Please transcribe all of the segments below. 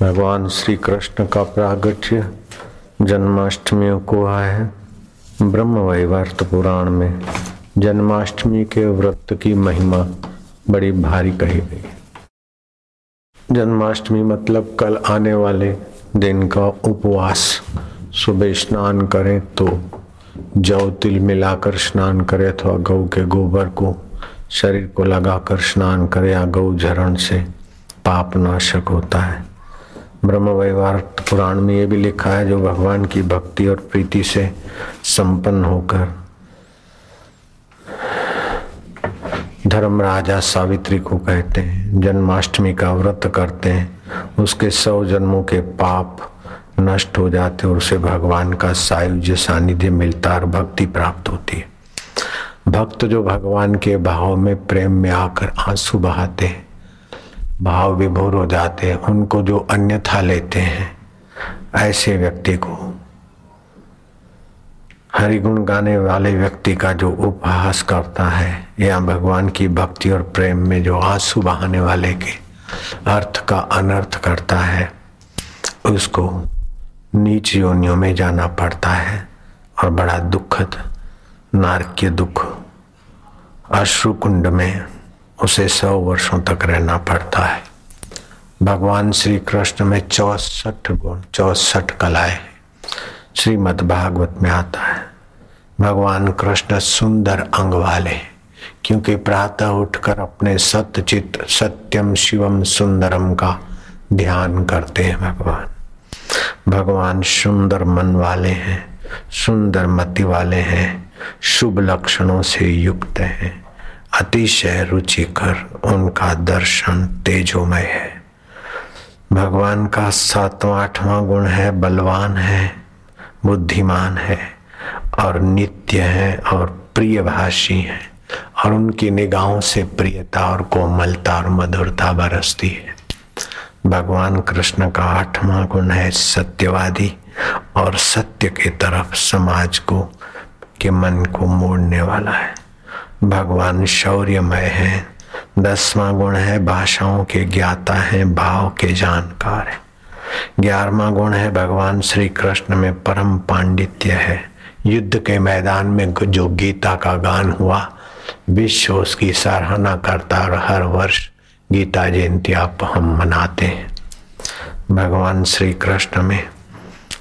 भगवान श्री कृष्ण का प्रागट्य जन्माष्टमियों को हुआ है। ब्रह्म वैवर्त पुराण में जन्माष्टमी के व्रत की महिमा बड़ी भारी कही गई है। जन्माष्टमी मतलब कल आने वाले दिन का उपवास। सुबह स्नान करें तो जौ तिल मिलाकर स्नान करें अथवा गौ के गोबर को शरीर को लगाकर स्नान करें या गौ झरण से पाप नाशक होता है। ब्रह्म वैवर्त पुराण में ये भी लिखा है जो भगवान की भक्ति और प्रीति से संपन्न होकर धर्म राजा सावित्री को कहते हैं जन्माष्टमी का व्रत करते हैं, उसके 100 जन्मों के पाप नष्ट हो जाते और उसे भगवान का सायुज्य सानिध्य मिलता और भक्ति प्राप्त होती है। भक्त जो भगवान के भाव में प्रेम में आकर आंसू बहाते हैं, भाव विभोर हो जाते हैं, उनको जो अन्यथा लेते हैं, ऐसे व्यक्ति को हरिगुण गाने वाले व्यक्ति का जो उपहास करता है या भगवान की भक्ति और प्रेम में जो आंसू बहाने वाले के अर्थ का अनर्थ करता है, उसको नीच योनियों में जाना पड़ता है और बड़ा दुखद नारकीय दुख अश्रु कुंड में उसे 100 वर्षों तक रहना पड़ता है। भगवान श्री कृष्ण में 64 गुण 64 कलाएं श्रीमद् भागवत में आता है। भगवान कृष्ण सुंदर अंग वाले, क्योंकि प्रातः उठकर अपने सतचित सत्यम शिवम सुंदरम का ध्यान करते हैं। भगवान सुंदर मन वाले हैं, सुंदर मति वाले हैं, शुभ लक्षणों से युक्त हैं, अतिशय रुचिकर, उनका दर्शन तेजोमय है। भगवान का 7वां 8वां गुण है बलवान है, बुद्धिमान है और नित्य है और प्रियभाषी है और उनकी निगाहों से प्रियता और कोमलता और मधुरता बरसती है। भगवान कृष्ण का 8वां गुण है सत्यवादी और सत्य की तरफ समाज को के मन को मोड़ने वाला है। भगवान शौर्यमय है। 10वां गुण है भाषाओं के ज्ञाता है, भाव के जानकार है। 11वां गुण है भगवान श्री कृष्ण में परम पांडित्य है। युद्ध के मैदान में जो गीता का गान हुआ, विश्व उसकी सराहना करता और हर वर्ष गीता जयंती आप हम मनाते हैं। भगवान श्री कृष्ण में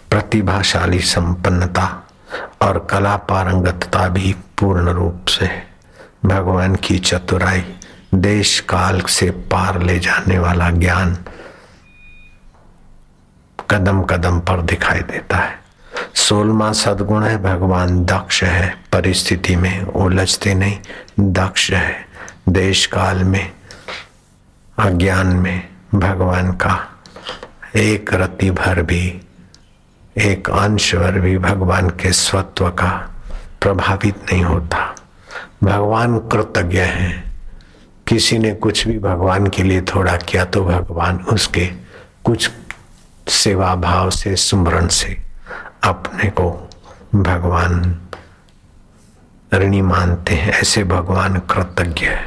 प्रतिभाशाली संपन्नता और कला पारंगतता भी पूर्ण रूप से है। भगवान की चतुराई, देश काल से पार ले जाने वाला ज्ञान कदम कदम पर दिखाई देता है। 16वां सद्गुण है भगवान दक्ष है, परिस्थिति में उलझते नहीं, दक्ष है। देश काल में अज्ञान में भगवान का एक रति भर भी, एक अंश भर भी भगवान के स्वत्व का प्रभावित नहीं होता। भगवान कृतज्ञ है। किसी ने कुछ भी भगवान के लिए थोड़ा किया तो भगवान उसके कुछ सेवा भाव से सुमरण से अपने को भगवान ऋणी मानते हैं। ऐसे भगवान कृतज्ञ है।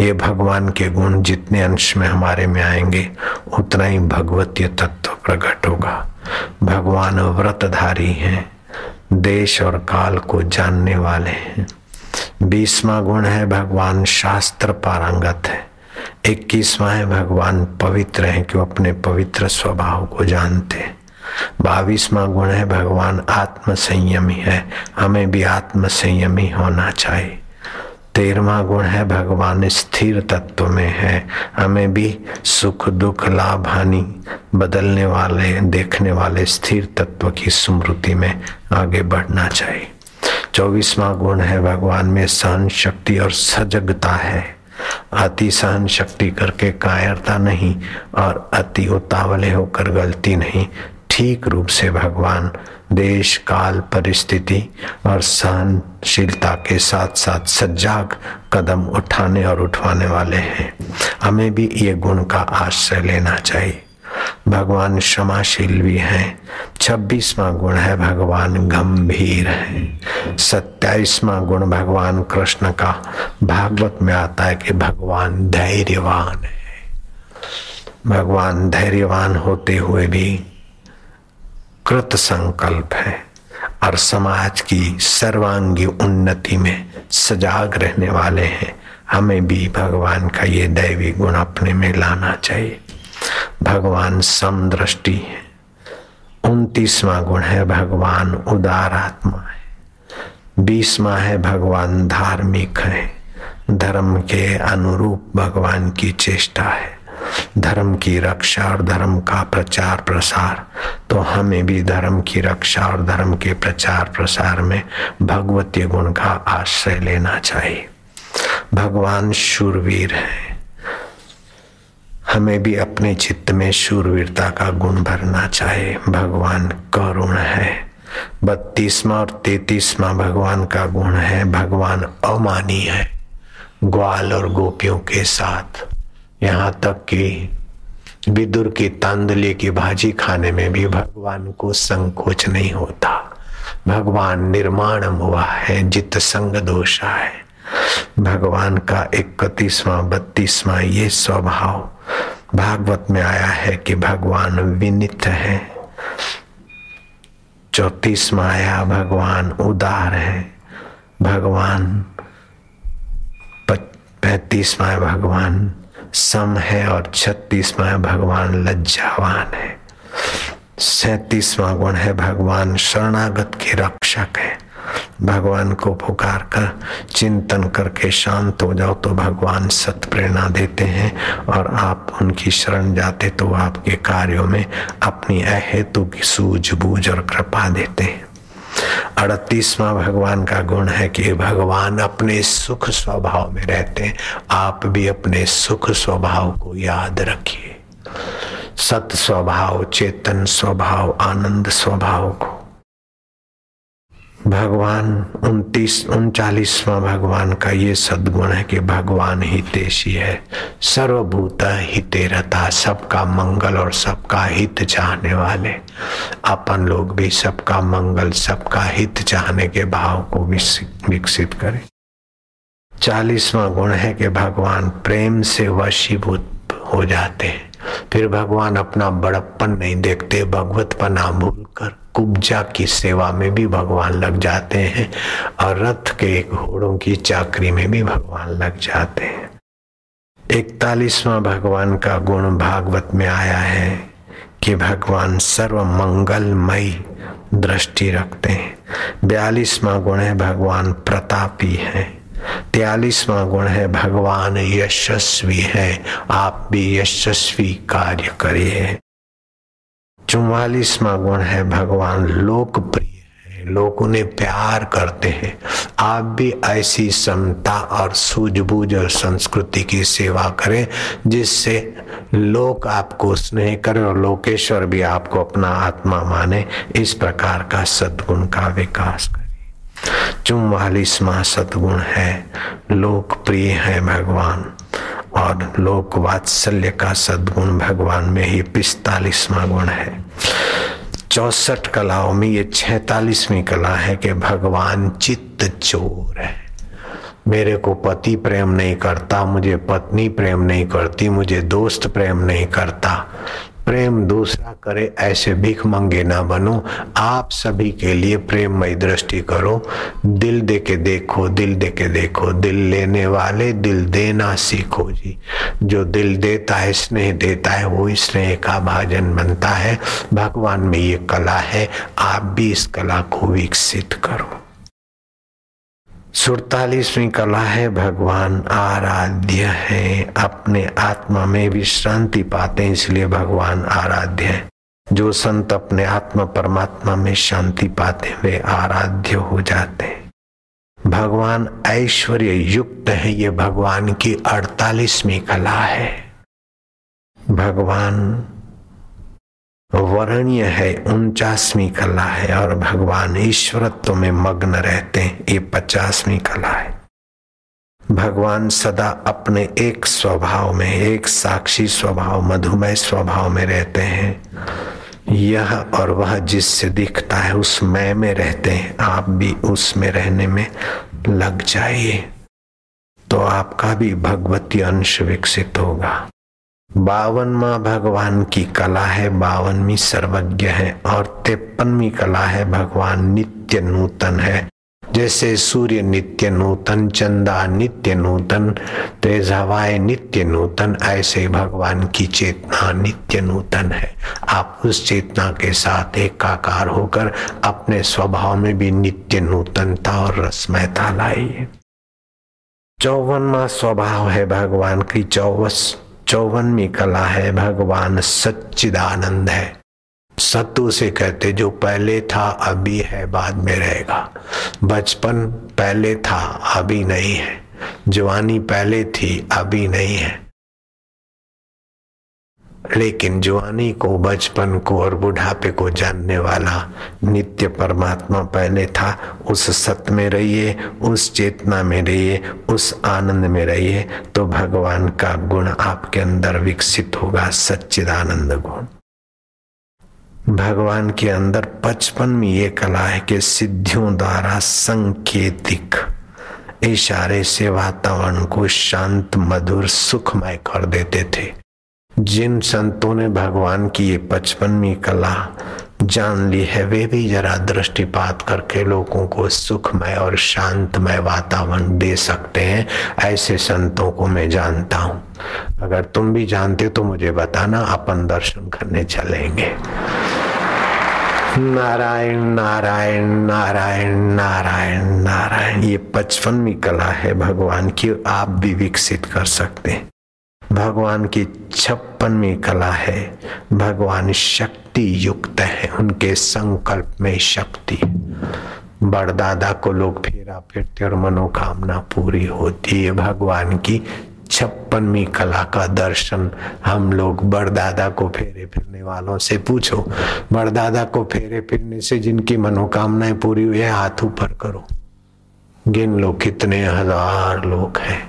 ये भगवान के गुण जितने अंश में हमारे में आएंगे उतना ही भगवतीय तत्व प्रकट होगा। भगवान व्रतधारी हैं, देश और काल को जानने वाले हैं। 20वां गुण है भगवान शास्त्र पारंगत है। 21वां है भगवान पवित्र हैं कि वो अपने पवित्र स्वभाव को जानते हैं। 22वां गुण है भगवान आत्मसंयमी है, हमें भी आत्मसंयमी होना चाहिए। 13वां गुण है भगवान स्थिर तत्व में है, हमें भी सुख दुख लाभ हानि बदलने वाले देखने वाले स्थिर तत्व की स्मृति में आगे बढ़ना चाहिए। 24वां गुण है भगवान में सहन शक्ति और सजगता है। अति सहन शक्ति करके कायरता नहीं और अति उतावले होकर गलती नहीं, ठीक रूप से भगवान देश काल परिस्थिति और सहनशीलता के साथ साथ सजाग कदम उठाने और उठवाने वाले हैं। हमें भी ये गुण का आश्रय लेना चाहिए। भगवान क्षमाशील भी हैं। 26वां गुण है भगवान गंभीर है। 27वां गुण भगवान कृष्ण का भागवत में आता है कि भगवान धैर्यवान है। भगवान धैर्यवान होते हुए भी कृत संकल्प है और समाज की सर्वांगी उन्नति में सजाग रहने वाले हैं। हमें भी भगवान का ये दैवी गुण अपने में लाना चाहिए। भगवान समदृष्टि है। 29वां गुण है भगवान उदार आत्मा है। 20वां है भगवान धार्मिक है। धर्म के अनुरूप भगवान की चेष्टा है, धर्म की रक्षा और धर्म का प्रचार प्रसार। तो हमें भी धर्म की रक्षा और धर्म के प्रचार प्रसार में भगवतीय गुण का आश्रय लेना चाहिए। भगवान शूरवीर है। हमें भी अपने चित्त में शूरवीरता का गुण भरना चाहिए। भगवान करुण है। 32वां और 33वां भगवान का गुण है भगवान अमानी है। ग्वाल और गोपियों के साथ यहाँ तक कि विदुर की तांदले की भाजी खाने में भी भगवान को संकोच नहीं होता। भगवान निर्माण हुआ है, जित संग दोषा है। भगवान का 31वां 32वां ये स्वभाव भागवत में आया है कि भगवान विनीत है। 34वां आया भगवान उदार है। भगवान 35वां भगवान सम है और 36वां भगवान लज्जावान है। 37वां गुण है भगवान शरणागत के रक्षक है। भगवान को पुकार कर चिंतन करके शांत हो जाओ तो भगवान सत प्रेरणा देते हैं और आप उनकी शरण जाते तो आपके कार्यों में अपनी अहेतु की सूझबूझ और कृपा देते हैं। 38वां भगवान का गुण है कि भगवान अपने सुख स्वभाव में रहते हैं। आप भी अपने सुख स्वभाव को याद रखिए। सत स्वभाव, चेतन स्वभाव, आनंद स्वभाव को। भगवान 39वां भगवान का ये सद्गुण है कि भगवान हितैषी है। सर्वभूत हितैरता, सबका मंगल और सबका हित चाहने वाले। अपन लोग भी सबका मंगल सबका हित चाहने के भाव को विकसित करें। 40वां गुण है कि भगवान प्रेम से वशीभूत हो जाते हैं। फिर भगवान अपना बड़प्पन नहीं देखते, भगवतपना भूल कर कुब्जा की सेवा में भी भगवान लग जाते हैं और रथ के घोड़ों की चाकरी में भी भगवान लग जाते हैं। 41वां भगवान का गुण भागवत में आया है कि भगवान सर्व मंगलमय दृष्टि रखते हैं। 42वां गुण है भगवान प्रतापी है। 43वां गुण है भगवान यशस्वी है। आप भी यशस्वी कार्य करिए। 44वां गुण है भगवान लोकप्रिय है। लोग उन्हें प्यार करते हैं। आप भी ऐसी समता और सूझबूझ और संस्कृति की सेवा करें जिससे लोग आपको स्नेह करें और लोकेश्वर भी आपको अपना आत्मा माने। इस प्रकार का सद्गुण का विकास करें। 44वां सद्गुण है लोकप्रिय है भगवान और लोक वात्सल्य का सद्गुण भगवान में ही 45वां गुण है। 64 कलाओं में ये 46वीं कला है कि भगवान चित्त चोर है। मेरे को पति प्रेम नहीं करता, मुझे पत्नी प्रेम नहीं करती, मुझे दोस्त प्रेम नहीं करता। प्रेम दूसरा करे ऐसे भीख मंगे ना बनो। आप सभी के लिए प्रेममय दृष्टि करो। दिल दे के देखो, दिल दे के देखो। दिल लेने वाले दिल देना सीखो जी। जो दिल देता है, स्नेह देता है, वो स्नेह का भाजन बनता है। भगवान में ये कला है, आप भी इस कला को विकसित करो। 47वीं कला है भगवान आराध्य है। अपने आत्मा में विश्रांति पाते हैं, इसलिए भगवान आराध्य है। जो संत अपने आत्मा परमात्मा में शांति पाते वे आराध्य हो जाते हैं। भगवान ऐश्वर्य युक्त है। ये भगवान की 48वीं कला है। भगवान वरणीय है, 49वीं कला है। और भगवान ईश्वरत्व में मग्न रहते हैं, ये 50वीं कला है। भगवान सदा अपने एक स्वभाव में, एक साक्षी स्वभाव, मधुमय स्वभाव में रहते हैं। यह और वह जिससे दिखता है उस मैं में रहते हैं। आप भी उसमें रहने में लग जाइए तो आपका भी भगवती अंश विकसित होगा। बावनवा भगवान की कला है, 52वीं सर्वज्ञ है और 53वीं कला है भगवान नित्य नूतन है। जैसे सूर्य नित्य नूतन, चंदा नित्य नूतन, तेज हवाएं नित्य नूतन, ऐसे भगवान की चेतना नित्य नूतन है। आप उस चेतना के साथ एकाकार होकर अपने स्वभाव में भी नित्य नूतनता और रसमयता लाइए। 54वां स्वभाव है भगवान की, 54वीं कला है, भगवान सच्चिदानंद है। सत्तु से कहते जो पहले था अभी है बाद में रहेगा। बचपन पहले था अभी नहीं है, जवानी पहले थी अभी नहीं है, लेकिन जवानी को, बचपन को और बुढ़ापे को जानने वाला नित्य परमात्मा पहले था। उस सत्य में रहिए, उस चेतना में रहिए, उस आनंद में रहिए तो भगवान का गुण आपके अंदर विकसित होगा, सच्चिदानंद गुण। भगवान के अंदर 55वीं ये कला है कि सिद्धियों द्वारा संकेतिक इशारे से वातावरण को शांत, मधुर, सुखमय कर देते थे। जिन संतों ने भगवान की ये 55वीं कला जान ली है, वे भी जरा दृष्टिपात करके लोगों को सुखमय और शांतमय वातावरण दे सकते हैं। ऐसे संतों को मैं जानता हूँ। अगर तुम भी जानते हो तो मुझे बताना, अपन दर्शन करने चलेंगे। नारायण नारायण नारायण नारायण नारायण। ये 55वीं कला है भगवान की, आप भी विकसित कर सकते हैं। भगवान की 56वीं कला है, भगवान शक्ति युक्त है, उनके संकल्प में शक्ति। बड़दादा को लोग फेरा फिरते और मनोकामना पूरी होती है। भगवान की 56वीं कला का दर्शन हम लोग बड़दादा को फेरे फिरने वालों से पूछो। बड़दादा को फेरे फिरने से जिनकी मनोकामनाएं पूरी हुई है, हाथ ऊपर करो, गिन लो कितने हजार लोग हैं।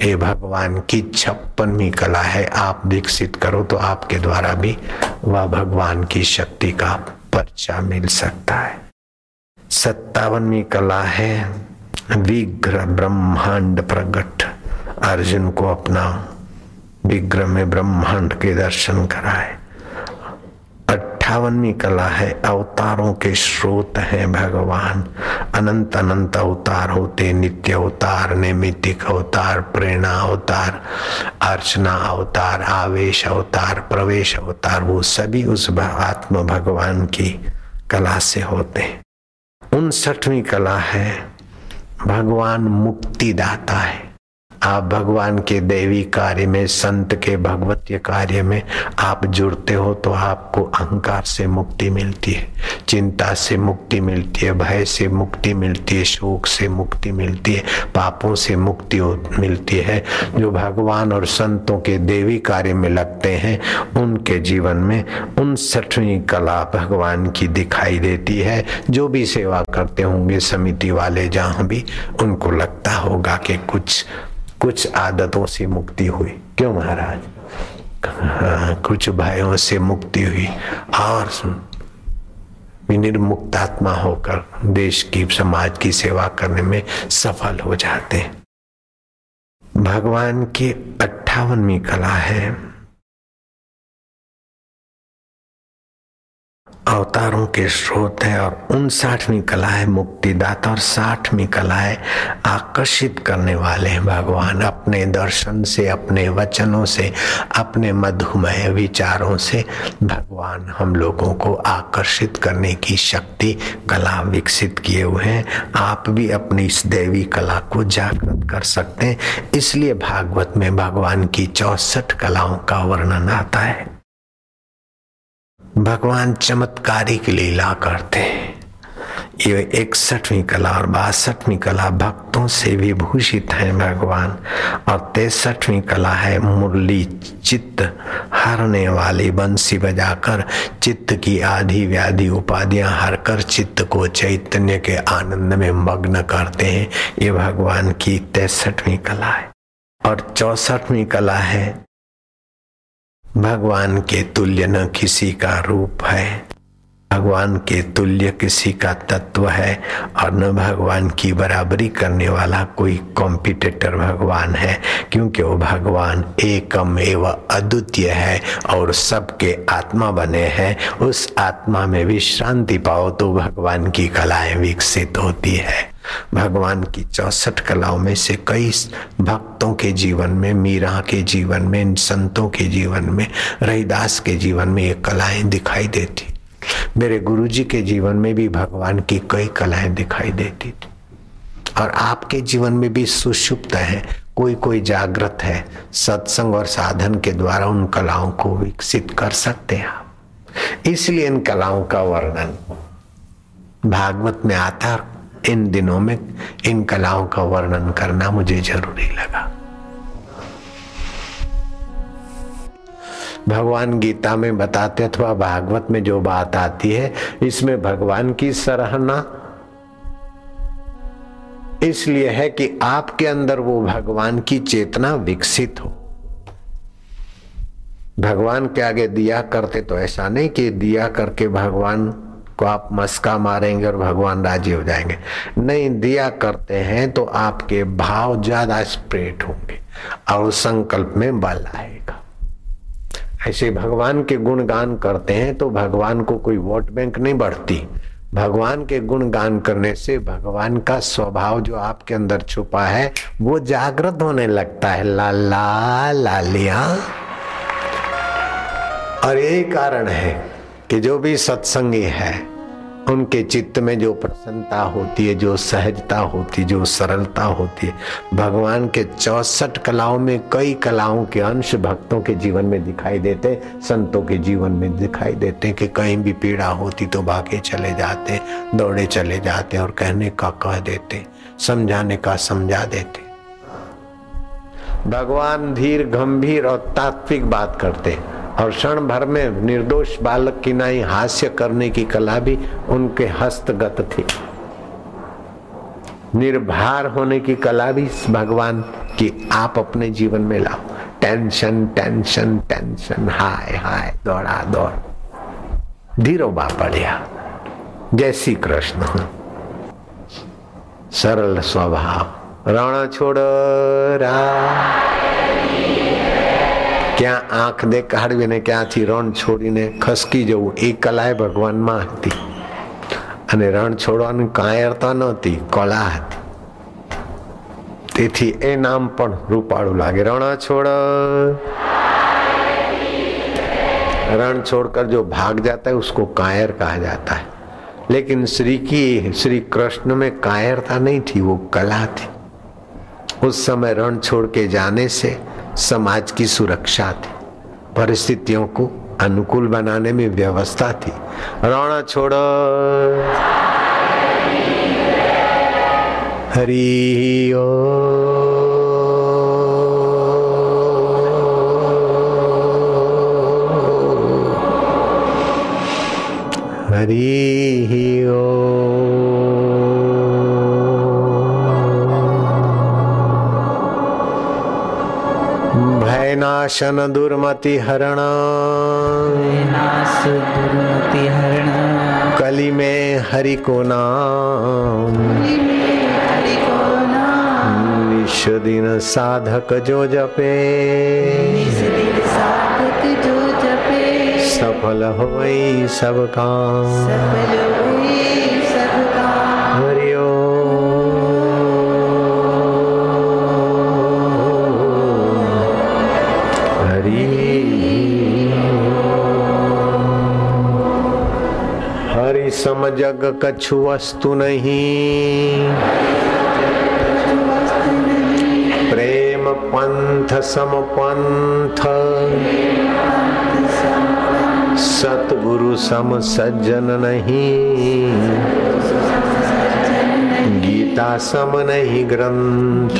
ये भगवान की 56वीं कला है, आप विकसित करो तो आपके द्वारा भी वह भगवान की शक्ति का पर्चा मिल सकता है। 57वीं कला है विग्रह ब्रह्मांड प्रगट। अर्जुन को अपना विग्रह में ब्रह्मांड के दर्शन कराए। 58वीं कला है अवतारों के स्रोत है भगवान। अनंत अनंत अवतार होते, नित्य अवतार, नैमित्तिक अवतार, प्रेरणा अवतार, अर्चना अवतार, आवेश अवतार, प्रवेश अवतार, वो सभी उस आत्म भगवान की कला से होते हैं। 59वीं कला है भगवान मुक्तिदाता है। आप भगवान के देवी कार्य में, संत के भगवतीय कार्य में आप जुड़ते हो तो आपको अहंकार से मुक्ति मिलती है, चिंता से मुक्ति मिलती है, भय से मुक्ति मिलती है, शोक से मुक्ति मिलती है, पापों से मुक्ति मिलती है। जो भगवान और संतों के देवी कार्य में लगते हैं उनके जीवन में 59वीं कला भगवान की दिखाई देती है। जो भी सेवा करते होंगे, समिति वाले जहाँ भी, उनको लगता होगा कि कुछ आदतों से मुक्ति हुई। क्यों महाराज? कुछ भयों से मुक्ति हुई और निर्मुक्तात्मा होकर देश की, समाज की सेवा करने में सफल हो जाते हैं। भगवान की 58वीं कला है अवतारों के स्रोत है और 59वीं कला है मुक्तिदाता और 60वीं कला है आकर्षित करने वाले हैं भगवान। अपने दर्शन से, अपने वचनों से, अपने मधुमय विचारों से भगवान हम लोगों को आकर्षित करने की शक्ति, कला विकसित किए हुए हैं। आप भी अपनी इस देवी कला को जागृत कर सकते हैं। इसलिए भागवत में भगवान की 64 कलाओं का वर्णन आता है। भगवान चमत्कारी की लीला करते हैं। ये 61वीं कला और 62वीं कला भक्तों से विभूषित है भगवान और 63वीं कला है मुरली चित्त हरने वाली, बंसी बजाकर चित्त की आधी व्याधि उपाधियां हरकर चित्त को चैतन्य के आनंद में मग्न करते हैं। ये भगवान की 63वीं कला है और 64वीं कला है भगवान के तुल्य न किसी का रूप है। भगवान के तुल्य किसी का तत्व है और न भगवान की बराबरी करने वाला कोई कॉम्पिटिटर भगवान है, क्योंकि वो भगवान एकम एवं अद्वितीय है और सबके आत्मा बने हैं। उस आत्मा में विश्रांति पाओ तो भगवान की कलाएं विकसित होती है। भगवान की 64 कलाओं में से कई भक्तों के जीवन में, मीरा के जीवन में, संतों के जीवन में, रैदास के जीवन में ये कलाएं दिखाई देती। मेरे गुरुजी के जीवन में भी भगवान की कई कलाएं दिखाई देती थी और आपके जीवन में भी सुषुप्त है, कोई कोई जागृत है। सत्संग और साधन के द्वारा उन कलाओं को विकसित कर सकते हैं आप। इसलिए इन कलाओं का वर्णन भागवत में आता है। इन दिनों में इन कलाओं का वर्णन करना मुझे जरूरी लगा। भगवान गीता में बताते अथवा भागवत में जो बात आती है, इसमें भगवान की सराहना इसलिए है कि आपके अंदर वो भगवान की चेतना विकसित हो। भगवान के आगे दिया करते तो ऐसा नहीं कि दिया करके भगवान को आप मस्का मारेंगे और भगवान राजी हो जाएंगे, नहीं। दिया करते हैं तो आपके भाव ज्यादा स्प्रेड होंगे और संकल्प में बल आएगा। ऐसे भगवान के गुणगान करते हैं तो भगवान को कोई वोट बैंक नहीं बढ़ती। भगवान के गुणगान करने से भगवान का स्वभाव जो आपके अंदर छुपा है वो जागृत होने लगता है। लाला लालिया। और यही कारण है कि जो भी सत्संगी है उनके चित्त में जो प्रसन्नता होती है, जो सहजता होती है, जो सरलता होती है, भगवान के 64 कलाओं में कई कलाओं के अंश भक्तों के जीवन में दिखाई देते, संतों के जीवन में दिखाई देते कि कहीं भी पीड़ा होती तो भागे चले जाते, दौड़े चले जाते और कहने का कह देते, समझाने का समझा देते। भगवान धीर, गंभीर और तात्विक बात करते और क्षण भर में निर्दोष बालक की नाई हास्य करने की कला भी उनके हस्तगत थी। निर्भर होने की कला भी भगवान की आप अपने जीवन में लाओ। टेंशन टेंशन टेंशन, हाय हाय, दौड़ा दौड़, धीरो बापड़िया। जय श्री कृष्ण। सरल स्वभाव, रण छोड़ ત્યાં આંખ દે કાઢવીને ક્યાંથી રણ છોડીને ખસકી જવું, એ કલાએ ભગવાનમાં હતી અને રણ છોડવાનું કાંઈ અર્થા નહોતી, કલા હતી। તેથી એ નામ પણ રૂપાળું લાગે, રણ છોડ। रण छोड़कर जो भाग जाता है उसको कायर कहा जाता है, लेकिन श्री कृष्ण में कायरता नहीं थी, वो कला थी। उस समय रण छोड़ के जाने से समाज की सुरक्षा थी, परिस्थितियों को अनुकूल बनाने में व्यवस्था थी। रण छोड़ो हरि ओम। हरि ओम। भयनाशन दुर्मति हरण, कली में हरि को नाम, निश दिन साधक जो जपे, सफल होई सब काम। सम जग कछु वस्तु नहीं, प्रेम पंथ सम पंथ, सतगुरु सम सज्जन नहीं, गीता सम नहीं ग्रंथ।